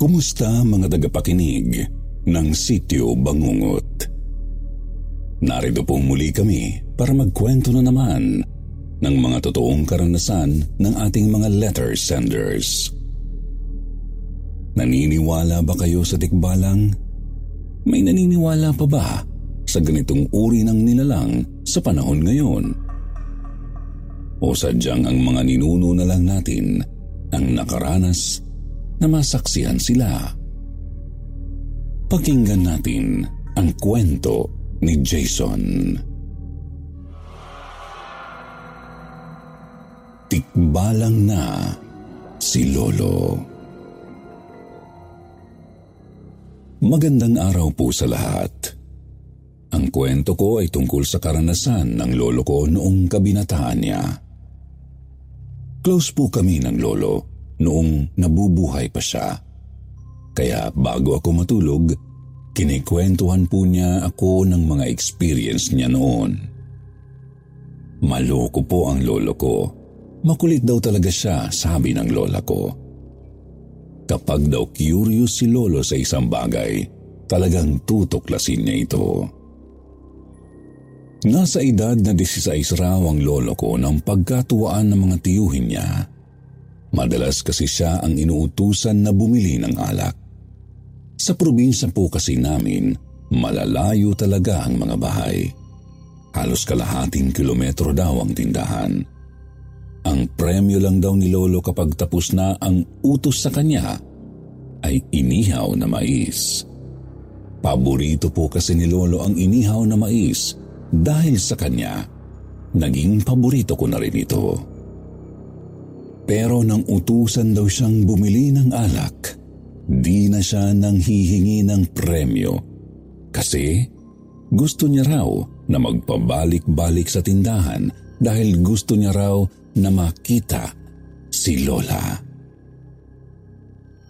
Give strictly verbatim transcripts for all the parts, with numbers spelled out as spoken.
Kumusta mga tagapakinig ng Sitio Bangungot? Narito po muli kami para magkwento na naman ng mga totoong karanasan ng ating mga letter senders. Naniniwala ba kayo sa tikbalang? May naniniwala pa ba sa ganitong uri ng nilalang sa panahon ngayon? O sadyang ang mga ninuno na lang natin ang nakaranas na masaksihan sila? Pakinggan natin ang kwento ni Jason. Tikbalang na si Lolo. Magandang araw po sa lahat. Ang kwento ko ay tungkol sa karanasan ng lolo ko noong kabinataan niya. Close po kami ng lolo noong nabubuhay pa siya. Kaya bago ako matulog, kinikwentuhan po niya ako ng mga experience niya noon. Maloko po ang lolo ko. Makulit daw talaga siya, sabi ng lola ko. Kapag daw curious si Lolo sa isang bagay, talagang tutuklasin niya ito. Nasa edad na labinwalo raw ang lolo ko nang pagkatuwaan ng mga tiyuhin niya. Madalas kasi siya ang inuutusan na bumili ng alak. Sa probinsya po kasi namin, malalayo talaga ang mga bahay. Halos kalahating kilometro daw ang tindahan. Ang premyo lang daw ni Lolo kapag tapos na ang utos sa kanya ay inihaw na mais. Paborito po kasi ni Lolo ang inihaw na mais dahil sa kanya, naging paborito ko na rin ito. Pero nang utusan daw siyang bumili ng alak, di na siya nang hihingi ng premyo kasi gusto niya raw na magpabalik-balik sa tindahan dahil gusto niya raw na makita si Lola.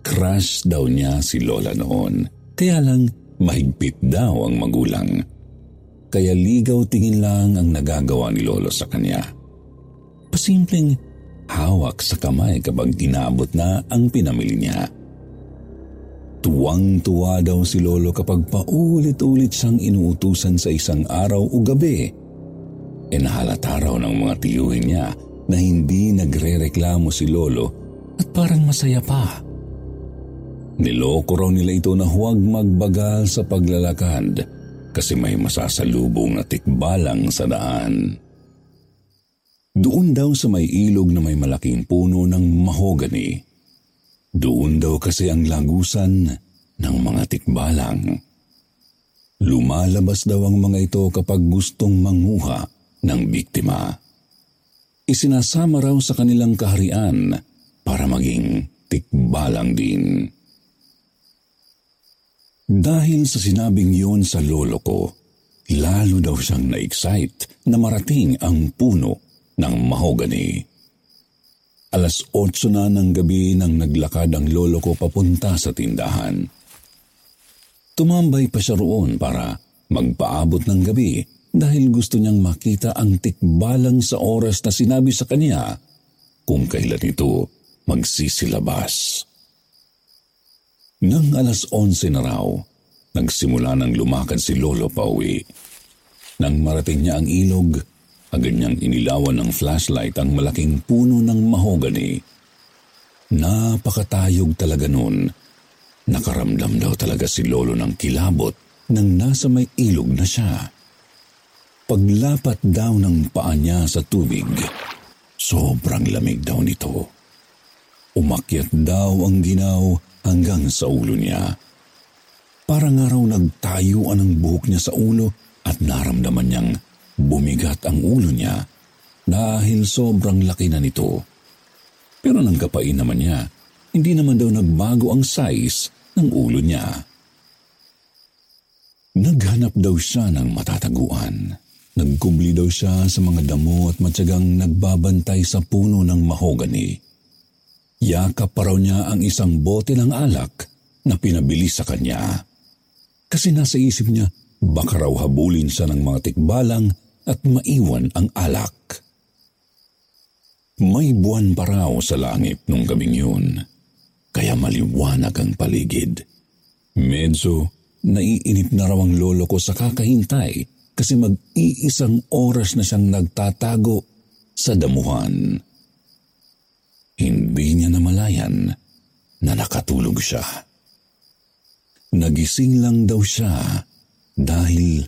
Crush daw niya si Lola noon, kaya lang mahigpit daw ang magulang. Kaya ligaw tingin lang ang nagagawa ni Lolo sa kanya. Pasimpleng hawak sa kamay kapag inaabot na ang pinamili niya. Tuwang-tuwa daw si Lolo kapag paulit-ulit siyang inuutusan sa isang araw o gabi. E nahalata raw ng mga tiyuhin niya na hindi nagre-reklamo si Lolo at parang masaya pa. Niloko raw nila ito na huwag magbagal sa paglalakad kasi may masasalubong na tikbalang sa daan. Doon daw sa may ilog na may malaking puno ng mahogany. Doon daw kasi ang lagusan ng mga tikbalang. Lumalabas daw ang mga ito kapag gustong manguha ng biktima. Isinasama raw sa kanilang kaharian para maging tikbalang din. Dahil sa sinabing yun sa lolo ko, lalo daw siyang na-excite na marating ang puno ng mahogany. Alas otso na ng gabi nang naglakad ang lolo ko papunta sa tindahan. Tumambay pa siya roon para magpaabot ng gabi dahil gusto niyang makita ang tikbalang sa oras na sinabi sa kanya kung kailan ito magsisilabas. Nang alas onse na raw, nagsimula nang lumakad si Lolo pauwi. Nang marating niya ang ilog, agad niyang inilawan ng flashlight ang malaking puno ng mahogany. Napakatayog talaga noon. Nakaramdam daw talaga si Lolo ng kilabot nang nasa may ilog na siya. Paglapat daw ng paa niya sa tubig, sobrang lamig daw nito. Umakyat daw ang ginaw hanggang sa ulo niya. Parang araw nagtayuan ang buhok niya sa ulo at naramdaman niyang bumigat ang ulo niya dahil sobrang laki na nito. Pero nang kapain naman niya, hindi naman daw nagbago ang size ng ulo niya. Naghanap daw siya ng matataguan. Nagkumbli daw siya sa mga damo at matyagang nagbabantay sa puno ng mahogani. Yakap pa raw niya ang isang bote ng alak na pinabili sa kanya. Kasi nasa isip niya, baka raw habulin siya ng mga tikbalang at maiwan ang alak. May buwan pa raw sa langit nung gabing yun, kaya maliwanag ang paligid. Medyo naiinip na raw ang lolo ko sa kakahintay kasi mag-iisang oras na siyang nagtatago sa damuhan. Hindi niya namalayan na nakatulog siya. Nagising lang daw siya dahil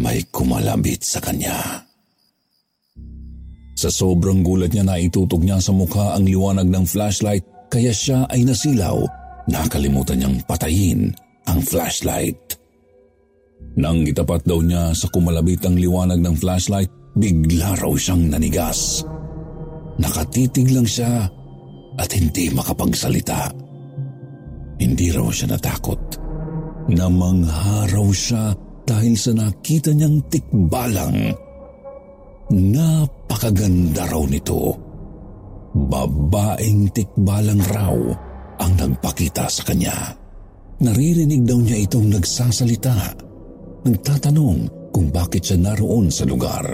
may kumalabit sa kanya. Sa sobrang gulat niya, naitutog niya sa mukha ang liwanag ng flashlight kaya siya ay nasilaw. Nakalimutan niyang patayin ang flashlight. Nang itapat daw niya sa kumalabit ang liwanag ng flashlight, bigla raw siyang nanigas. Nakatitig lang siya at hindi makapagsalita. Hindi raw siya natakot. Namangha raw siya dahil sa nakita niyang tikbalang. Napakaganda raw nito. Babaeng tikbalang raw ang nagpakita sa kanya. Naririnig daw niya itong nagsasalita, nagtatanong kung bakit siya naroon sa lugar.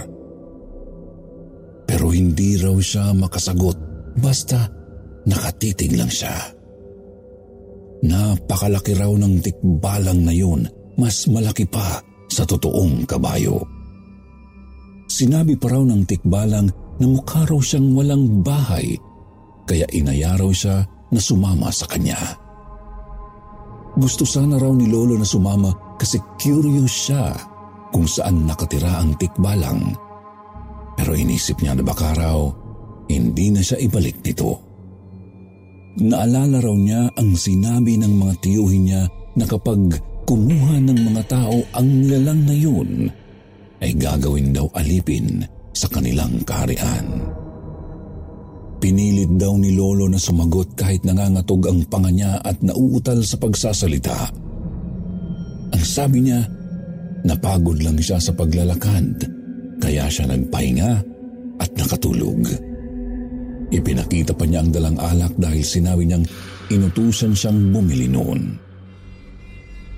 Pero hindi raw siya makasagot, basta nakatitig lang siya. Napakalaki raw ng tikbalang na yun, mas malaki pa sa totoong kabayo. Sinabi pa raw ng tikbalang na mukha raw siyang walang bahay, kaya inaya raw siya na sumama sa kanya. Gusto sana raw ni Lolo na sumama kasi curious siya kung saan nakatira ang tikbalang. Pero inisip niya na baka raw hindi na siya ibalik nito. Naalala raw niya ang sinabi ng mga tiyuhin niya na kapag kumuha ng mga tao ang nilalang na yun, ay gagawin daw alipin sa kanilang kaharian. Pinilit daw ni Lolo na sumagot kahit nangangatog ang panga niya at nauutal sa pagsasalita. Ang sabi niya, napagod lang siya sa paglalakad, kaya siya nagpahinga at nakatulog. Ipinakita pa niya ang dalang alak dahil sinabi niyang inutusan siyang bumili noon.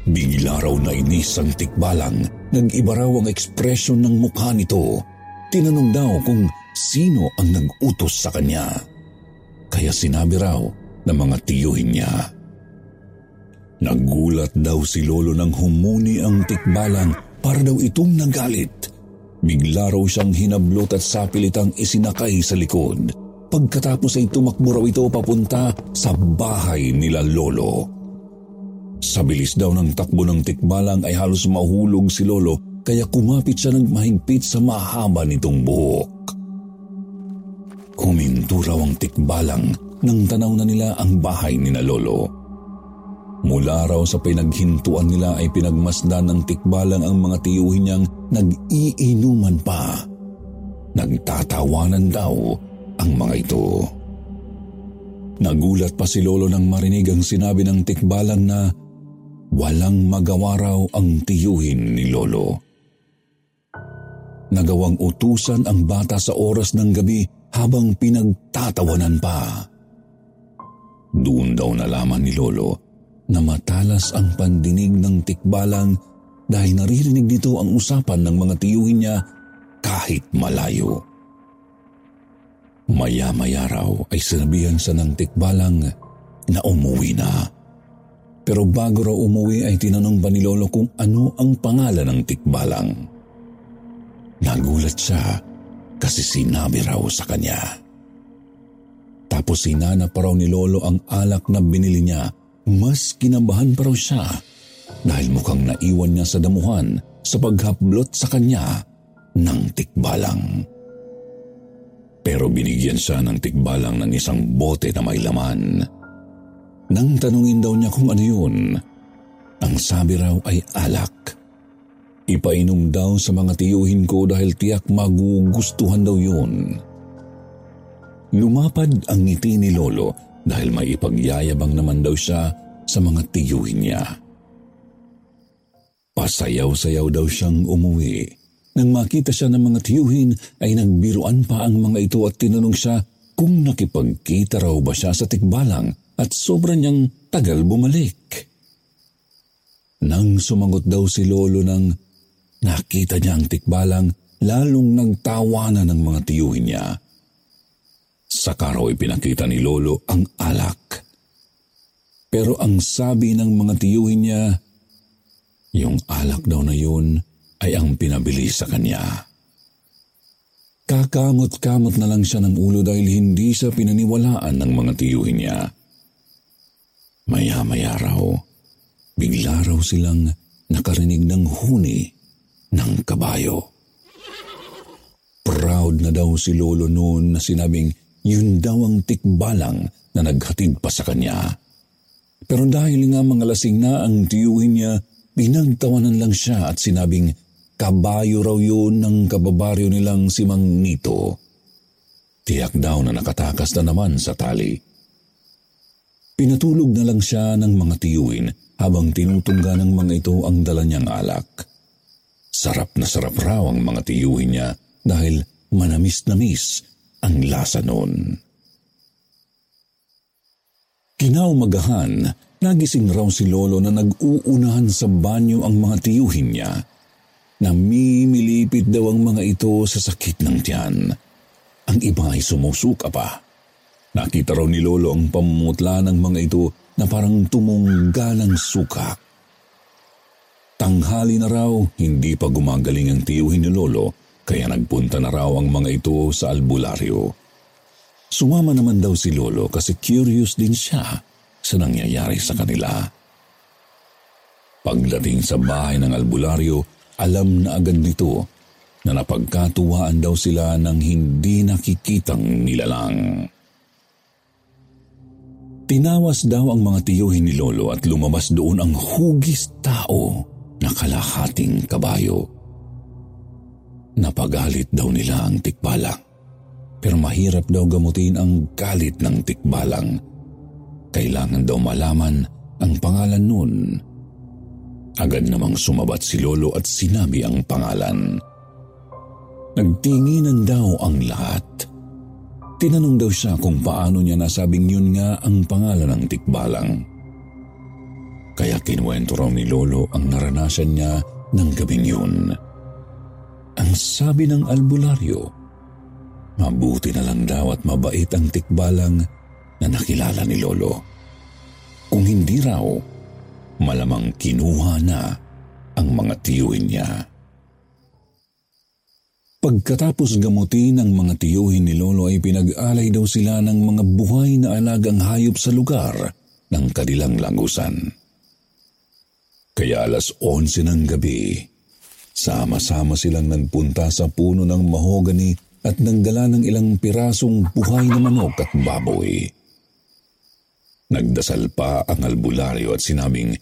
Bigla raw nainis ang tikbalang, nag-iba raw ang ekspresyon ng mukha nito. Tinanong daw kung sino ang nag-utos sa kanya. Kaya sinabi raw ng mga tiyuhin niya. Nagulat daw si Lolo nang humuni ang tikbalang para daw itong nagalit. Bigla raw siyang hinablot at sapilitang isinakay sa likod. Pagkatapos ay tumakbo raw ito papunta sa bahay nila Lolo. Sa bilis daw ng takbo ng tikbalang ay halos mahulog si Lolo, kaya kumapit siya ng mahigpit sa mahaba nitong buhok. Huminto raw ang tikbalang nang tanaw na nila ang bahay ni na Lolo. Mula raw sa pinaghintuan nila ay pinagmasdan ng tikbalang ang mga tiyuhin niyang nag-iinuman pa. Nagtatawanan daw ang mga ito. Nagulat pa si Lolo nang marinig ang sinabi ng tikbalang na walang magawa raw ang tiyuhin ni Lolo. Nagawang utusan ang bata sa oras ng gabi habang pinagtatawanan pa. Doon daw nalaman ni Lolo na matalas ang pandinig ng tikbalang dahil naririnig dito ang usapan ng mga tiyuhin niya kahit malayo. Maya-maya raw ay sinabihan sa ng tikbalang na umuwi na. Pero bago raw umuwi ay tinanong ba ni Lolo kung ano ang pangalan ng tikbalang. Nagulat siya kasi sinabi raw sa kanya. Tapos hinanap pa raw ni Lolo ang alak na binili niya. Mas kinabahan pa raw siya dahil mukhang naiwan niya sa damuhan sa paghablot sa kanya ng tikbalang. Pero binigyan siya ng tikbalang ng isang bote na may laman. Nang tanungin daw niya kung ano yun, ang sabi raw ay alak. Ipainom daw sa mga tiyuhin ko dahil tiyak magugustuhan daw yun. Lumapad ang ngiti ni Lolo dahil may ipagyayabang naman daw siya sa mga tiyuhin niya. Pasayaw-sayaw daw siyang umuwi. Nang makita siya ng mga tiyuhin ay nagbiruan pa ang mga ito at tinanong siya kung nakipagkita raw ba siya sa Tikbalang at sobra niyang tagal bumalik. Nang sumagot daw si Lolo nang nakita niya ang Tikbalang, lalong nagtawanan ng mga tiyuhin niya. Saka raw ipinakita ni Lolo ang alak. Pero ang sabi ng mga tiyuhin niya, yung alak daw na yun ay ang pinabili sa kanya. Kakamot-kamot na lang siya ng ulo dahil hindi siya pinaniwalaan ng mga tiyuhin niya. Maya-maya raw, bigla raw silang nakarinig ng huni ng kabayo. Proud na daw si Lolo noon na sinabing yun daw ang Tikbalang na naghatid pa sa kanya. Pero dahil nga mga lasing na ang tiyuhin niya, pinagtawanan lang siya at sinabing kabayo raw yun ng kababaryo nilang si Mang Nito. Tiyak daw na nakatakas na naman sa tali. Pinatulog na lang siya ng mga tiyuhin habang tinutungga ng mga ito ang dala niyang alak. Sarap na sarap raw ang mga tiyuhin niya dahil manamis-namis ang lasa noon. Kinaumagahan, nagising raw si Lolo na nag-uunahan sa banyo ang mga tiyuhin niya. Namimilipit daw ang mga ito sa sakit ng tiyan. Ang iba ay sumusuka pa. Nakita raw ni Lolo ang pamumutla ng mga ito na parang tumungga ng suka. Tanghali na raw, hindi pa gumagaling ang tiyuhin ni Lolo, kaya nagpunta na raw ang mga ito sa albularyo. Sumama naman daw si Lolo kasi curious din siya sa nangyayari sa kanila. Pagdating sa bahay ng albularyo, alam na agad nito na napagkatuwaan daw sila ng hindi nakikitang nilalang. Tinawas daw ang mga tiyuhin ni Lolo at lumabas doon ang hugis tao na kalahating kabayo. Napagalit daw nila ang Tikbalang, pero mahirap daw gamutin ang galit ng Tikbalang. Kailangan daw malaman ang pangalan nun. Agad namang sumabat si Lolo at sinabi ang pangalan. Nagtinginan daw ang lahat. Tinanong daw siya kung paano niya nasabing yun nga ang pangalan ng Tikbalang. Kaya kinuwento raw ni Lolo ang naranasan niya ng gabing yun. Ang sabi ng albularyo, mabuti na lang daw at mabait ang Tikbalang na nakilala ni Lolo. Kung hindi raw, malamang kinuha na ang mga tiyuhin niya. Pagkatapos gamutin ang mga tiyuhin ni Lolo ay pinag-alay daw sila ng mga buhay na alagang hayop sa lugar ng kanilang langusan. Kaya alas onse ng gabi, sama-sama silang nagpunta sa puno ng mahogani at nagdala ng ilang pirasong buhay na manok at baboy. Nagdasal pa ang albularyo at sinabing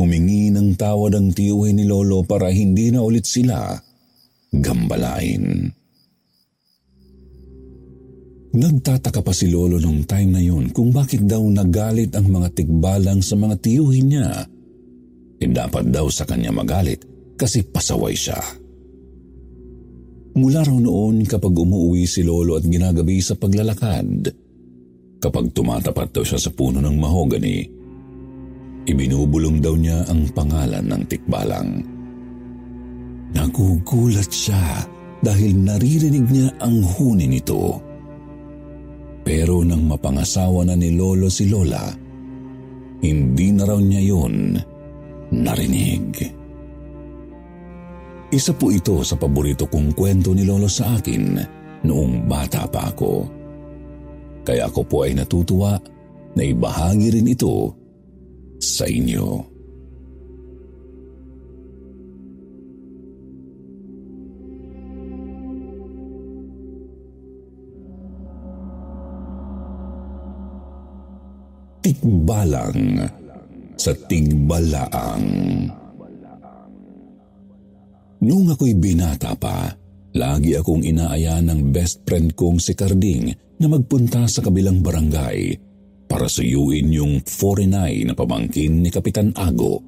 humingi ng tawad ang tiyuhin ni Lolo para hindi na ulit sila gambalain. Nagtataka pa si Lolo nung time na yun kung bakit daw nagalit ang mga Tikbalang sa mga tiyuhin niya. E dapat daw sa kanya magalit kasi pasaway siya. Mula raw noon kapag umuwi si Lolo at ginagabi sa paglalakad, kapag tumatapat daw siya sa puno ng mahogani, ibinubulong daw niya ang pangalan ng Tikbalang. Nagugulat siya dahil naririnig niya ang huni nito. Pero nang mapangasawa na ni Lolo si Lola, hindi na raw niya yun narinig. Isa po ito sa paborito kong kwento ni Lolo sa akin noong bata pa ako. Kaya ako po ay natutuwa na ibahagi rin ito sa inyo. Tikbalang sa Tingbalaang. Noong ako'y binata pa, lagi akong inaaya ng best friend kong si Carding na magpunta sa kabilang barangay para suyuin yung Foreignay na pamangkin ni Kapitan Ago.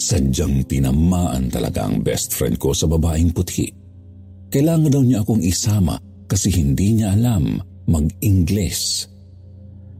Sadyang tinamaan talaga ang best friend ko sa babaeng puthi. Kailangan daw niya akong isama kasi hindi niya alam mag-Ingles.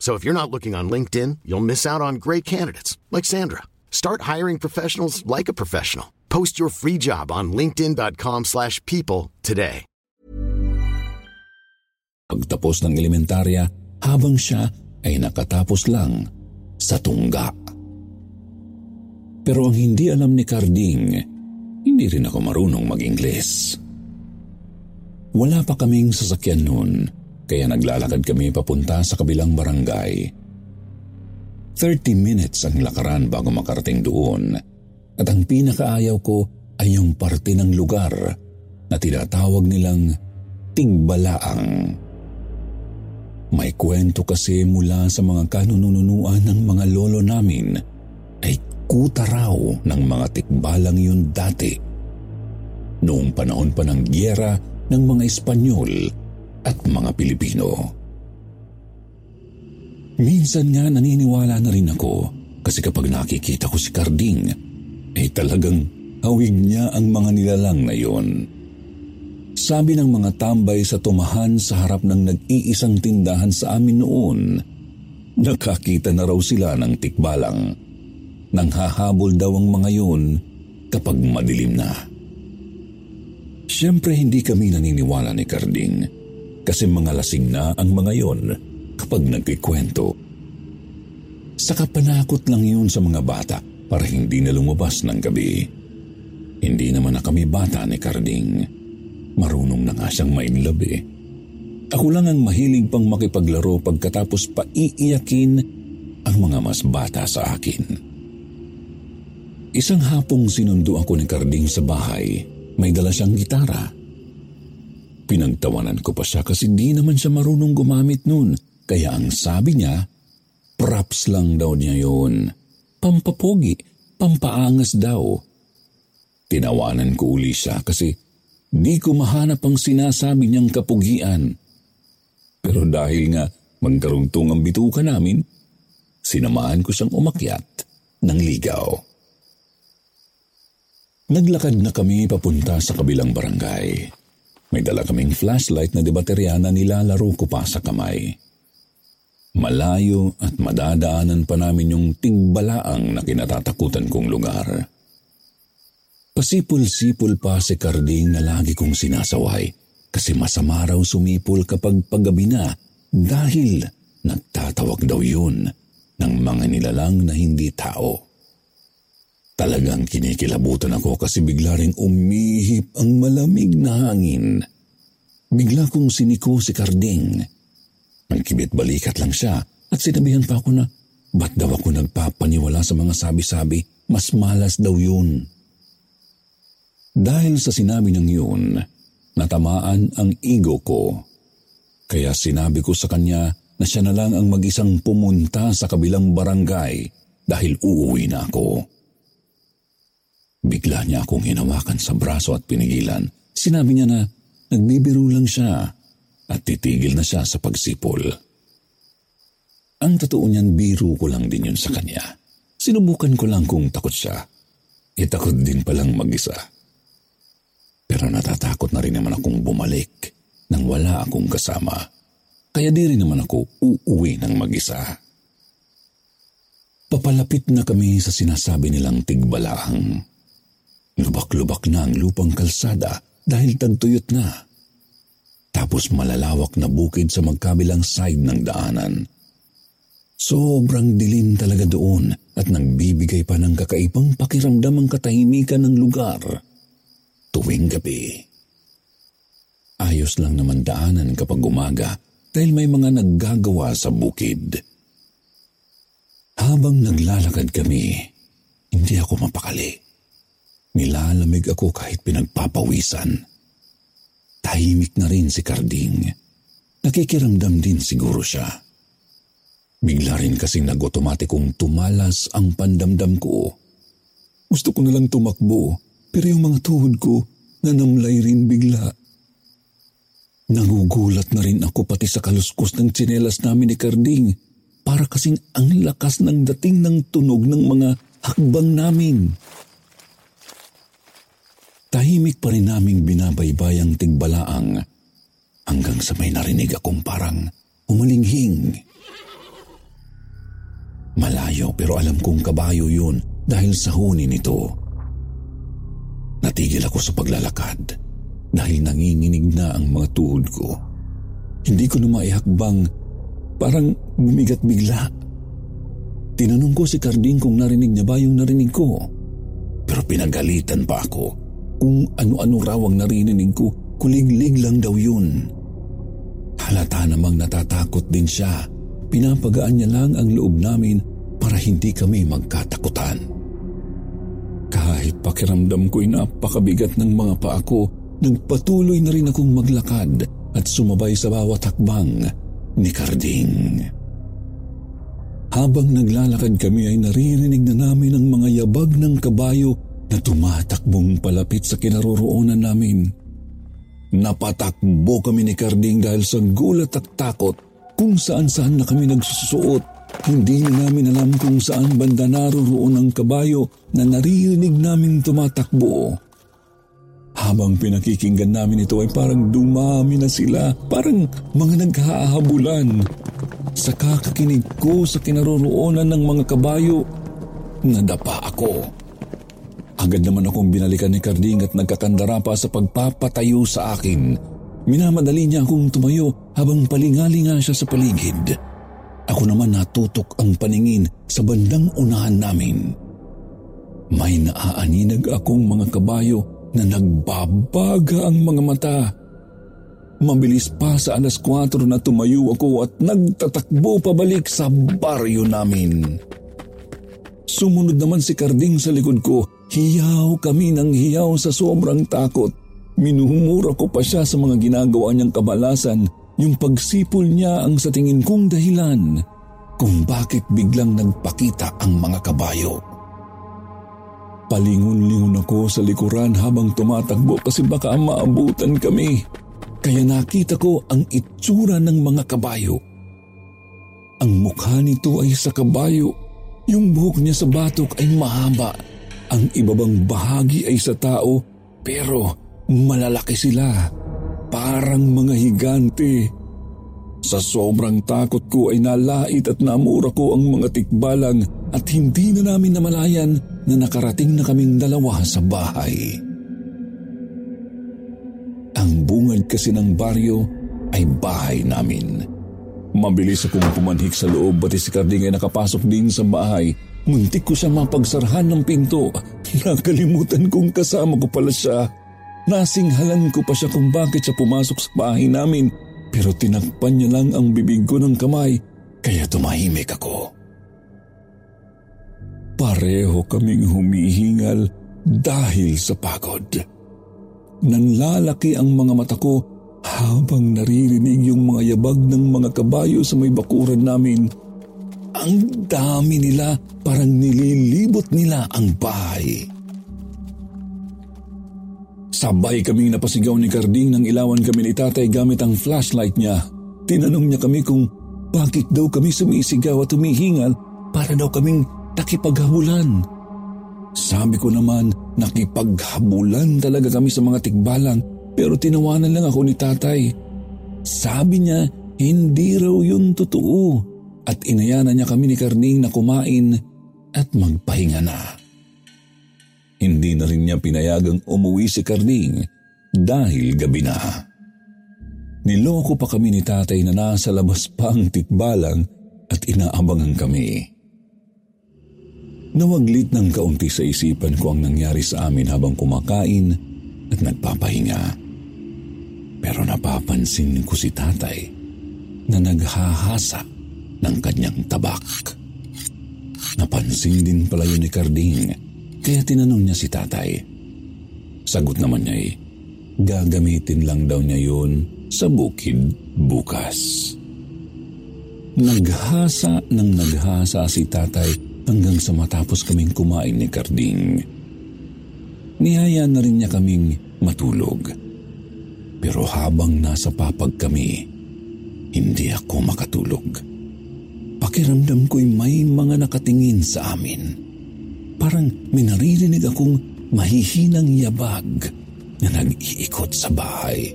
So if you're not looking on LinkedIn, you'll miss out on great candidates, like Sandra. Start hiring professionals like a professional. Post your free job on linkedin dot com slash people today. Pagtapos ng elementarya, habang siya ay nakatapos lang sa tungga. Pero ang hindi alam ni Carding, hindi rin ako marunong mag-Ingles. Wala pa kaming sasakyan noon, kaya naglalakad kami papunta sa kabilang barangay. thirty minutes ang lakaran bago makarating doon, at ang pinakaayaw ko ay yung parte ng lugar na tinatawag nilang Tingbalaang. May kwento kasi mula sa mga kanununuan ng mga lolo namin ay kuta raw ng mga Tikbalang yun dati. Noong panahon pa ng giyera ng mga Espanyol at mga Pilipino. Minsan nga naniniwala na rin ako kasi kapag nakikita ko si Carding ay talagang hawig niya ang mga nilalang na yun. Sabi ng mga tambay sa tumahan sa harap ng nag-iisang tindahan sa amin noon, nakakita na raw sila ng Tikbalang. Nang hahabol daw ang mga yun kapag madilim na. Siyempre hindi kami naniniwala ni Carding kasi mga lasing na ang mga yun kapag nagkikwento. Saka panakot lang yun sa mga bata para hindi na lumabas ng gabi. Hindi naman na kami bata ni Carding. Marunong na nga siyang mainlove eh. Ako lang ang mahilig pang makipaglaro pagkatapos paiiyakin ang mga mas bata sa akin. Isang hapong sinundo ako ni Carding sa bahay. May dala siyang gitara. Pinagtawanan ko pa siya kasi di naman siya marunong gumamit nun. Kaya ang sabi niya, props lang daw niya yun. Pampapogi, pampaangas daw. Tinawanan ko uli siya kasi di ko mahanap ang sinasabi niyang kapugian. Pero dahil nga magkarungtong ang bituka namin, sinamaan ko siyang umakyat ng ligaw. Naglakad na kami papunta sa kabilang barangay. May dala kaming flashlight na debaterya na nilalaro ko pa sa kamay. Malayo at madadaanan pa namin yung Tingbalaang na kinatatakutan kong lugar. Pasipul-sipul pa si Carding na lagi kong sinasaway kasi masama raw sumipol kapag paggabi na dahil nagtatawag daw yun ng mga nilalang na hindi tao. Talagang kinikilabutan ako kasi bigla ring umihip ang malamig na hangin. Bigla kong siniko si Carding. Nagkibit-balikat lang siya at sinabihan pa ako na ba't daw ako nagpapaniwala sa mga sabi-sabi, mas malas daw yun. Dahil sa sinabi ng yun, natamaan ang ego ko. Kaya sinabi ko sa kanya na siya na lang ang mag-isang pumunta sa kabilang barangay dahil uuwi na ako. Bigla niya akong hinawakan sa braso at pinigilan. Sinabi niya na nagbibiro lang siya at titigil na siya sa pagsipol. Ang totoo niyan, biro ko lang din yun sa kanya. Sinubukan ko lang kung takot siya. E takot din palang mag-isa. Pero natatakot na rin naman akong bumalik nang wala akong kasama. Kaya di rin naman ako uuwi ng mag-isa. Papalapit na kami sa sinasabi nilang Tikbalang. Lubak-lubak na ang lupang kalsada dahil tagtuyot na. Tapos malalawak na bukid sa magkabilang side ng daanan. Sobrang dilim talaga doon at nagbibigay pa ng kakaibang pakiramdam ang katahimikan ng lugar tuwing gabi. Ayos lang naman daanan kapag umaga dahil may mga naggagawa sa bukid. Habang naglalakad kami, hindi ako mapakali. Nilalamig ako kahit pinagpapawisan. Tahimik na rin si Carding. Nakikiramdam din siguro siya. Bigla rin kasing nag-automatikong tumalas ang pandamdam ko. Gusto ko nalang tumakbo, pero yung mga tuhod ko nanamlay rin bigla. Nagugulat na rin ako pati sa kaluskus ng tsinelas namin ni Carding, para kasing ang lakas ng dating ng tunog ng mga hakbang namin. Tahimik pa rin naming binabaybay ang Tingbalaang hanggang sa may narinig akong parang umalinghing. Malayo pero alam kong kabayo yun dahil sa huni nito. Natigil ako sa paglalakad dahil nanginginig na ang mga tuhod ko. Hindi ko na maihakbang, parang bumigat bigla. Tinanong ko si Carding kung narinig niya ba yung narinig ko. Pero pinagalitan pa ako kung ano-ano raw ang narinig ko, kuliglig lang daw yun. Halata namang natatakot din siya. Pinapagaan niya lang ang loob namin para hindi kami magkatakutan. Kahit pakiramdam ko'y napakabigat ng mga paa ko, nagpatuloy na rin akong maglakad at sumabay sa bawat hakbang ni Carding. Habang naglalakad kami ay naririnig na namin ang mga yabag ng kabayo na tumatakbong palapit sa kinaroroonan namin. Napatakbo kami ni Carding dahil sa gulat at takot. Kung saan-saan na kami nagsusuot, hindi namin alam kung saan banda naroroon ang kabayo na naririnig namin tumatakbo. Habang pinakikinggan namin ito ay parang dumami na sila, parang mga naghahabulan. Sa kakakinig ko sa kinaroroonan ng mga kabayo, nadapa ako. Agad naman akong binalikan ni Carding at nagkakandara pa sa pagpapatayo sa akin. Minamadali niya akong tumayo habang palingalinga siya sa paligid. Ako naman natutok ang paningin sa bandang unahan namin. May naaaninag akong mga kabayo na nagbabaga ang mga mata. Mabilis pa sa alas kwatro na tumayo ako at nagtatakbo pabalik sa baryo namin. Sumunod naman si Carding sa likod ko. Hiyaw kami ng hiyaw sa sobrang takot. Minuhumura ko pa siya sa mga ginagawa niyang kabalasan, yung pagsipol niya ang sa tingin kong dahilan kung bakit biglang nagpakita ang mga kabayo. Palingon-lingon ako sa likuran habang tumatakbo kasi baka maabutan kami. Kaya nakita ko ang itsura ng mga kabayo. Ang mukha nito ay sa kabayo. Yung buhok niya sa batok ay mahaba. Ang ibabang bahagi ay sa tao, pero malalaki sila, parang mga higante. Sa sobrang takot ko ay nalait at namura ko ang mga Tikbalang at hindi na namin namalayan na nakarating na kaming dalawa sa bahay. Ang bungad kasi ng baryo ay bahay namin. Mabilis akong pumanhik sa loob pati si Carding ay nakapasok din sa bahay. Muntik ko siyang mapagsarhan ng pinto. Nakalimutan kong kasama ko pala siya. Nasinghalan ko pa siya kung bakit siya pumasok sa bahay namin, pero tinakpan niya lang ang bibig ko ng kamay, kaya tumahimik ako. Pareho kaming humihingal dahil sa pagod. Nanlalaki ang mga mata ko habang naririnig yung mga yabag ng mga kabayo sa may bakuran namin. Ang dami nila, parang nililibot nila ang bahay. Sabay kaming napasigaw ni Carding nang ilawan kami ni tatay gamit ang flashlight niya. Tinanong niya kami kung bakit daw kami sumisigaw at humihingal para daw kaming takipaghabulan. Sabi ko naman, nakipaghabulan talaga kami sa mga Tikbalang pero tinawanan lang ako ni tatay. Sabi niya, hindi raw yun totoo at inayanan niya kami ni Carding na kumain at magpahinga na. Hindi na rin niya pinayagang umuwi si Carding dahil gabi na. Niloko pa kami ni tatay na nasa labas pa ang Tikbalang at inaabangan kami. Nawaglit ng kaunti sa isipan ko ang nangyari sa amin habang kumakain at nagpapahinga. Pero napapansin ko si tatay na naghahasa ng kanyang tabak. Napansin din pala yun ni Carding kaya tinanong niya si tatay. Sagot naman niya eh, gagamitin lang daw niya yun sa bukid bukas. Naghasa ng naghasa si tatay hanggang sa matapos kaming kumain ni Carding. Niyaya na rin niya kaming matulog. Pero habang nasa papag kami, hindi ako makatulog. Pakiramdam ko'y may mga nakatingin sa amin. Parang may naririnig akong mahihinang yabag na nag-iikot sa bahay.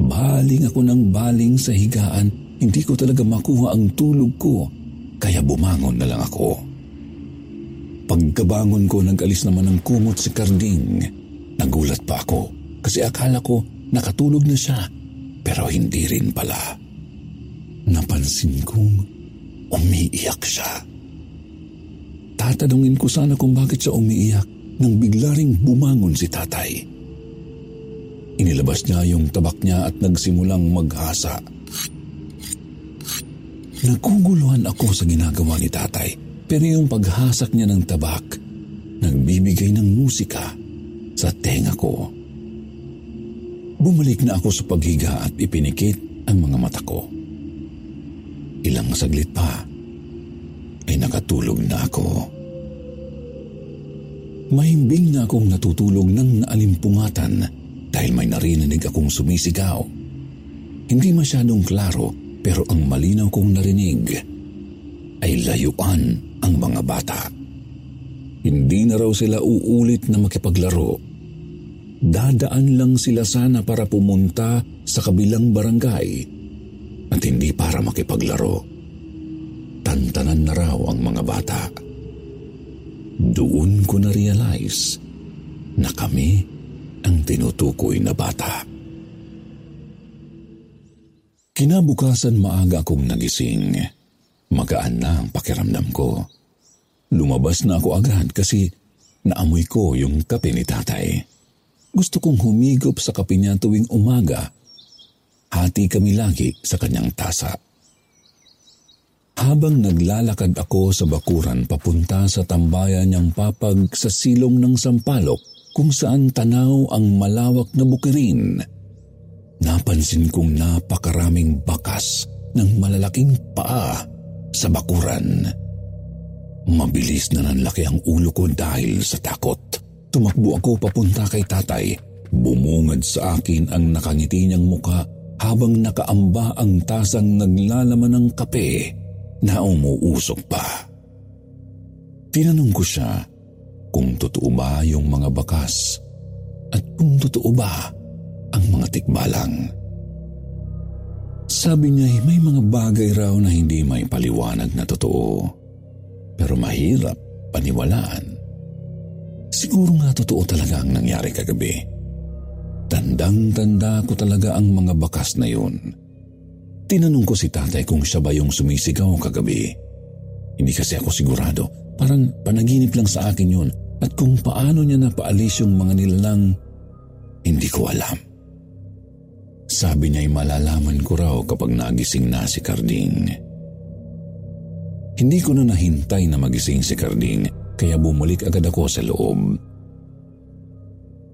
Baling ako ng baling sa higaan, hindi ko talaga makuha ang tulog ko, kaya bumangon na lang ako. Pagkabangon ko, nag-alis naman ng kumot si Carding. Nagulat pa ako kasi akala ko nakatulog na siya, pero hindi rin pala. Napansin kong umiiyak siya. Tatanungin ko sana kung bakit siya umiiyak nang bigla ring bumangon si tatay. Inilabas niya yung tabak niya at nagsimulang maghasa. Naguguluhan ako sa ginagawa ni tatay, pero yung paghasak niya ng tabak, nagbibigay ng musika sa tenga ko. Bumalik na ako sa paghiga at ipinikit ang mga mata ko. Ilang saglit pa, ay nakatulog na ako. Mahimbing na akong natutulog nang naalimpungatan dahil may narinig akong sumisigaw. Hindi masyadong klaro pero ang malinaw kong narinig ay layuan ang mga bata. Hindi na raw sila uulit na makipaglaro. Dadaan lang sila sana para pumunta sa kabilang barangay at hindi para makipaglaro. Tantanan na raw ang mga bata. Doon ko na-realize na kami ang tinutukoy na bata. Kinabukasan maaga akong nagising. Magaan na ang pakiramdam ko. Lumabas na ako agad kasi naamoy ko yung kape ni tatay. Gusto kong humigop sa kape niya tuwing umaga. Hati kami lagi sa kanyang tasa. Habang naglalakad ako sa bakuran papunta sa tambayan niyang papag sa silong ng Sampalok, kung saan tanaw ang malawak na bukirin, napansin kong napakaraming bakas ng malalaking paa sa bakuran. Mabilis na nanlaki ang ulo ko dahil sa takot. Tumakbo ako papunta kay tatay. Bumungad sa akin ang nakangiti niyang muka habang nakaamba ang tasang naglalaman ng kape na umuusok pa. Tinanong ko siya kung totoo ba yung mga bakas at kung totoo ba ang mga Tikbalang. Sabi niya may mga bagay raw na hindi may paliwanag na totoo pero mahirap paniwalaan. Siguro nga totoo talaga ang nangyari kagabi. Tandang-tanda ko talaga ang mga bakas na yun. Tinanong ko si tatay kung siya ba yung sumisigaw kagabi. Hindi kasi ako sigurado. Parang panaginip lang sa akin yun at kung paano niya napaalis yung mga nilalang, hindi ko alam. Sabi niya'y malalaman ko raw kapag nagising na si Carding. Hindi ko na nahintay na magising si Carding kaya bumalik agad ako sa loob.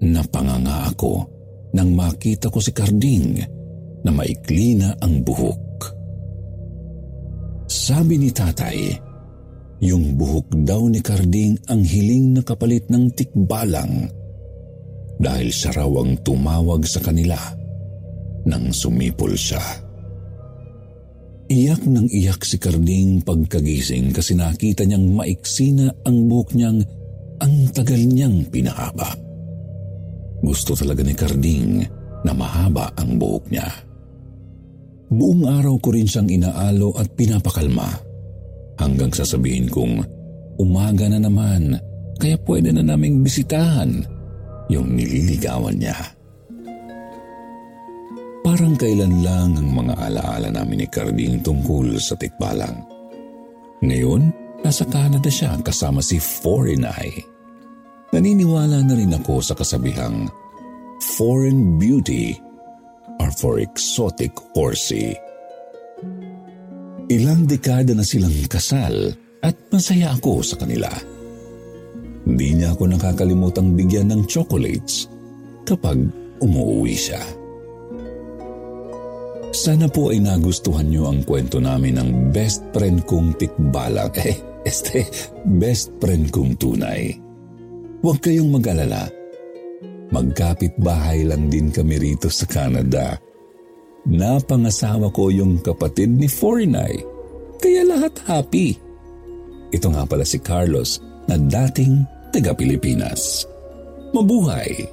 Napanganga ako nang makita ko si Carding na maikli na ang buhok. Sabi ni tatay, yung buhok daw ni Carding ang hiling na kapalit ng Tikbalang dahil siya raw ang tumawag sa kanila nang sumipol siya. Iyak nang iyak si Carding pagkagising kasi nakita niyang maiksina ang buhok niyang Ang tagal niyang pinahaba. Gusto talaga ni Carding na mahaba ang buhok niya. Buong araw ko rin siyang inaalo at pinapakalma hanggang sasabihin kong umaga na naman kaya pwede na naming bisitahan yung nililigawan niya. Parang kailan lang ang mga alaala namin ni Carding tungkol sa Tikbalang. Ngayon, nasa Canada siya kasama si Foreignay. Naniniwala na rin ako sa kasabihang foreign beauty are for exotic horsey. Ilang dekada na silang kasal at masaya ako sa kanila. Hindi niya ako nakakalimutang bigyan ng chocolates kapag umuwi siya. Sana po ay nagustuhan niyo ang kwento namin ng best friend kong Tikbalang. Eh, Este, best friend kong tunay. Huwag kayong mag-alala. Magkapit-bahay lang din kami rito sa Canada. Napangasawa ko yung kapatid ni Foreignay. Kaya lahat happy. Ito nga pala si Carlos na dating taga-Pilipinas. Mabuhay!